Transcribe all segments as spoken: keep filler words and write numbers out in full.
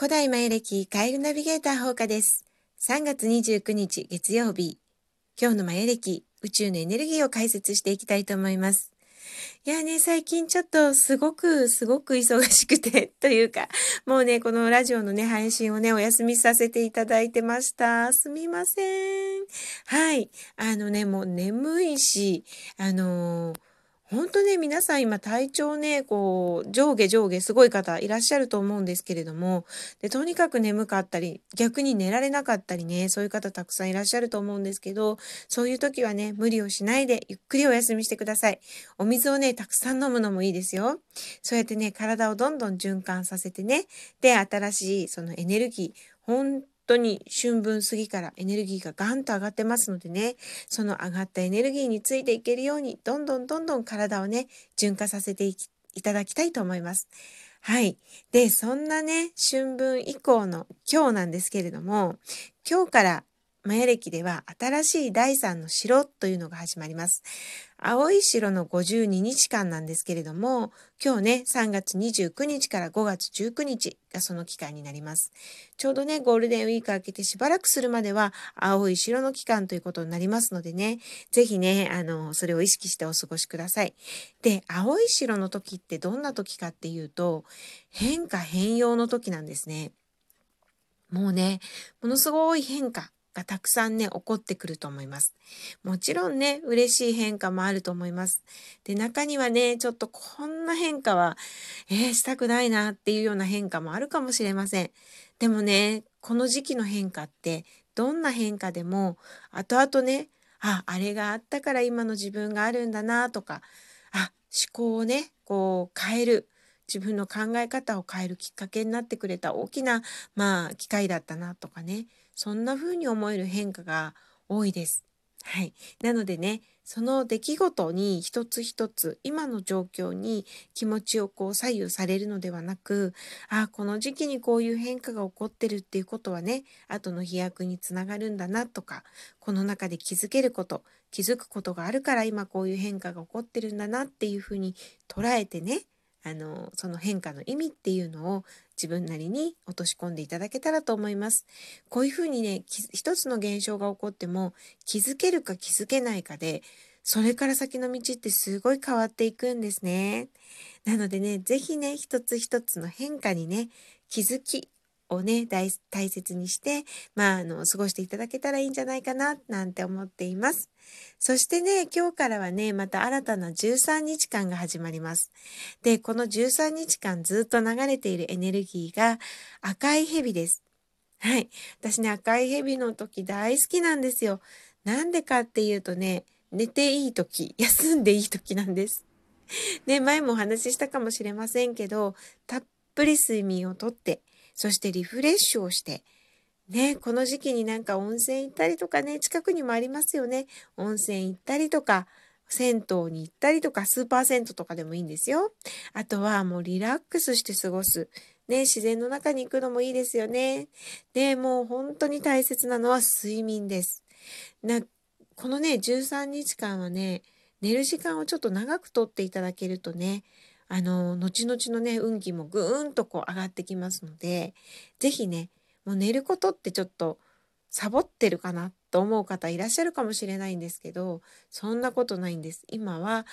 古代マヤ暦カエルナビゲーターほうかです。さんがつにじゅうくにち月曜日、今日のマヤ暦宇宙のエネルギーを解説していきたいと思います。いやね、最近ちょっとすごくすごく忙しくてというか、もうねこのラジオのね配信をねお休みさせていただいてました。すみません。はい、あのねもう眠いし、あのー本当ね、皆さん今体調ね、こう、上下上下すごい方いらっしゃると思うんですけれども、で、とにかく眠かったり、逆に寝られなかったりね、そういう方たくさんいらっしゃると思うんですけど、そういう時はね、無理をしないでゆっくりお休みしてください。お水をね、たくさん飲むのもいいですよ。そうやってね、体をどんどん循環させてね、で、新しいそのエネルギー、本当本当に春分過ぎからエネルギーがガンと上がってますのでね、その上がったエネルギーについていけるようにどんどんどんどん体をね循環させて い, いただきたいと思います。はい、でそんなね春分以降の今日なんですけれども、今日からマヤ暦では新しいだいさんの白というのが始まります。青い白のごじゅうににちかんなんですけれども、今日ねさんがつにじゅうくにちからごがつじゅうくにちがその期間になります。ちょうどねゴールデンウィーク明けてしばらくするまでは青い白の期間ということになりますのでね、ぜひねあのそれを意識してお過ごしください。で、青い白の時ってどんな時かっていうと、変化変容の時なんですね。もうねものすごい変化がたくさんね起こってくると思います。もちろんね嬉しい変化もあると思います。で、中にはねちょっとこんな変化はえー、したくないなっていうような変化もあるかもしれません。でもねこの時期の変化ってどんな変化でも後々ね、ああれがあったから今の自分があるんだなとか、あ思考をねこう変える、自分の考え方を変えるきっかけになってくれた大きなまあ機会だったなとかね、そんな風に思える変化が多いです。はい、なのでねその出来事に一つ一つ今の状況に気持ちをこう左右されるのではなく、あこの時期にこういう変化が起こってるっていうことはね後の飛躍につながるんだなとか、この中で気づけること気づくことがあるから今こういう変化が起こってるんだなっていう風に捉えてね、あのその変化の意味っていうのを自分なりに落とし込んでいただけたらと思います。こういうふうにね一つの現象が起こっても気づけるか気づけないかで、それから先の道ってすごい変わっていくんですね。なのでねぜひね一つ一つの変化にね気づきをね 大, 大切にして、まあ、あの過ごしていただけたらいいんじゃないかななんて思っています。そしてね今日からはねまた新たなじゅうさんにちかんが始まります。でこのじゅうさんにちかんずっと流れているエネルギーが赤い蛇です。はい、私ね赤い蛇の時大好きなんですよ。なんでかっていうとね、寝ていい時休んでいい時なんですね、前もお話ししたかもしれませんけど、たっぷり睡眠をとってそしてリフレッシュをして、ね、この時期になんか温泉行ったりとかね、近くにもありますよね。温泉行ったりとか、銭湯に行ったりとか、スーパー銭湯とかでもいいんですよ。あとはもうリラックスして過ごす。ね、自然の中に行くのもいいですよね。で、もう本当に大切なのは睡眠です。な、このね、じゅうさんにちかんはね、寝る時間をちょっと長くとっていただけるとね、あの後々のね運気もぐーんとこう上がってきますので、ぜひねもう寝ることってちょっとサボってるかなと思う方いらっしゃるかもしれないんですけど、そんなことないんです。今は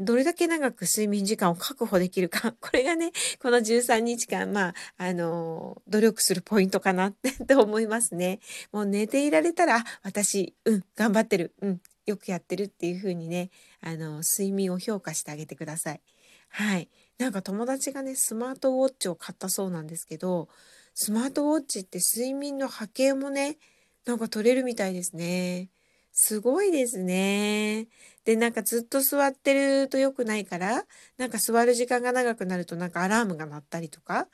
どれだけ長く睡眠時間を確保できるか、これがねこのじゅうさんにちかんまああの努力するポイントかなってと思いますね。もう寝ていられたら、あ私うん頑張ってる、うんよくやってるっていう風にねあの睡眠を評価してあげてください。はい、なんか友達がねスマートウォッチを買ったそうなんですけど、スマートウォッチって睡眠の波形もねなんか取れるみたいですね。すごいですね。でなんかずっと座ってると良くないから、なんか座る時間が長くなるとなんかアラームが鳴ったりとか、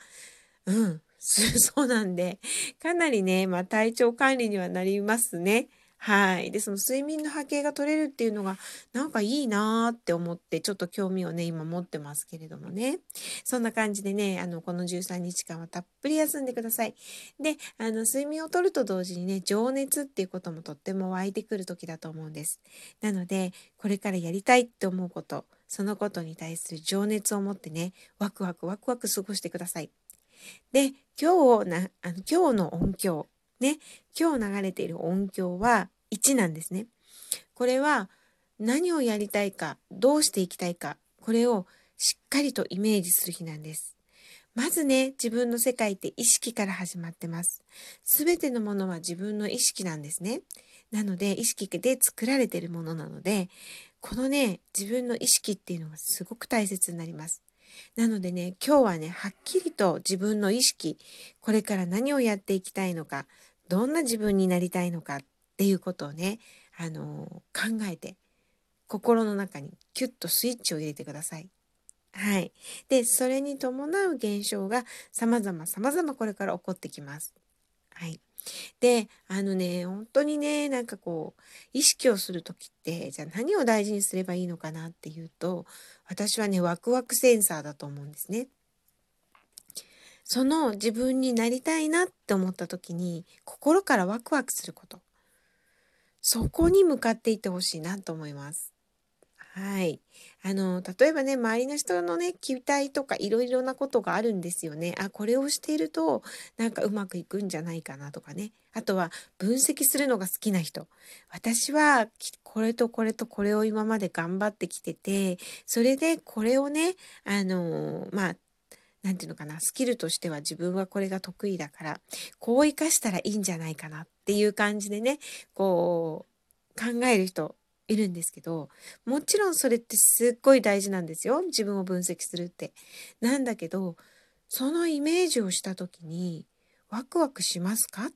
うんそうなんでかなりね、まあ、体調管理にはなりますね。はい、でその睡眠の波形が取れるっていうのがなんかいいなーって思ってちょっと興味をね今持ってますけれどもね、そんな感じでねあのこのじゅうさんにちかんはたっぷり休んでください。であの睡眠をとると同時にね情熱っていうこともとっても湧いてくる時だと思うんです。なのでこれからやりたいって思うこと、そのことに対する情熱を持ってねワクワクワクワク過ごしてください。で、今日なあの今日の音響ね、今日流れている音響はいちなんですね。これは何をやりたいか、どうしていきたいか、これをしっかりとイメージする日なんです。まずね、自分の世界って意識から始まってます。すべてのものは自分の意識なんですね。なので、意識で作られているものなので、このね、自分の意識っていうのがすごく大切になります。なのでね、今日はね、はっきりと自分の意識、これから何をやっていきたいのか、どんな自分になりたいのかっていうことをね、あのー、考えて、心の中にキュッとスイッチを入れてください。はい。で、それに伴う現象が様々様々これから起こってきます。はい。で、あのね、本当にね、なんかこう、意識をするときって、じゃあ何を大事にすればいいのかなっていうと、私はね、ワクワクセンサーだと思うんですね。その自分になりたいなって思ったときに、心からワクワクすること。そこに向かっていってほしいなと思います。はい、あの例えばね、周りの人のね、期待とかいろいろなことがあるんですよね。あ、これをしているとなんかうまくいくんじゃないかなとかね。あとは分析するのが好きな人、私はこれとこれとこれを今まで頑張ってきてて、それでこれをね、あのまあなんていうのかな、スキルとしては自分はこれが得意だからこう生かしたらいいんじゃないかなっていう感じでね、こう考える人いるんですけど、もちろんそれってすっごい大事なんですよ、自分を分析するって。なんだけど、そのイメージをした時にワクワクしますかっ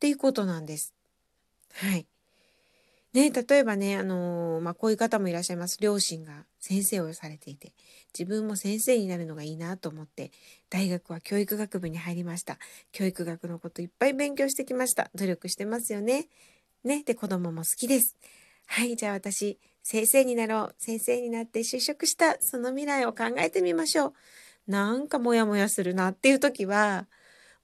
ていうことなんです。はいね、例えばね、あのーまあ、こういう方もいらっしゃいます。両親が先生をされていて、自分も先生になるのがいいなと思って大学は教育学部に入りました。教育学のこといっぱい勉強してきました。努力してますよね。ね、で、子供も好きです。はい、じゃあ私、先生になろう。先生になって就職した。その未来を考えてみましょう。なんかモヤモヤするなっていう時は、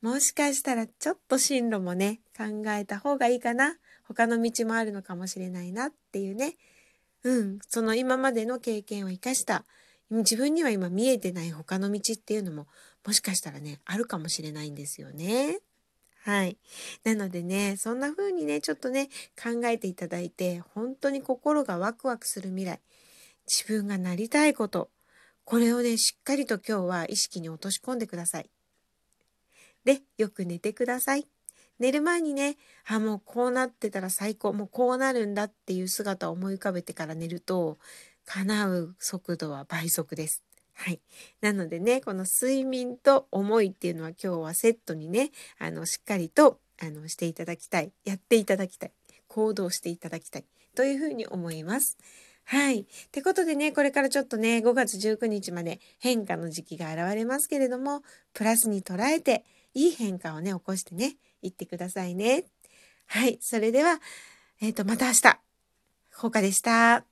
もしかしたらちょっと進路もね、考えた方がいいかな。他の道もあるのかもしれないなっていうね。うん、その今までの経験を生かした、自分には今見えてない他の道っていうのも、もしかしたらね、あるかもしれないんですよね。はい。なのでね、そんな風にね、ちょっとね、考えていただいて、本当に心がワクワクする未来、自分がなりたいこと、これをね、しっかりと今日は意識に落とし込んでください。で、よく寝てください。寝る前にね、あ、もうこうなってたら最高、もうこうなるんだっていう姿を思い浮かべてから寝ると、叶う速度は倍速です。はい。なのでね、この睡眠と思いっていうのは今日はセットにね、あの、しっかりと、あの、していただきたい。やっていただきたい。行動していただきたい。というふうに思います。はい。ってことでね、これからちょっとね、ごがつじゅうくにちまで変化の時期が現れますけれども、プラスに捉えて、いい変化をね、起こしてね、いってくださいね。はい。それでは、えっと、また明日。ほうかでした。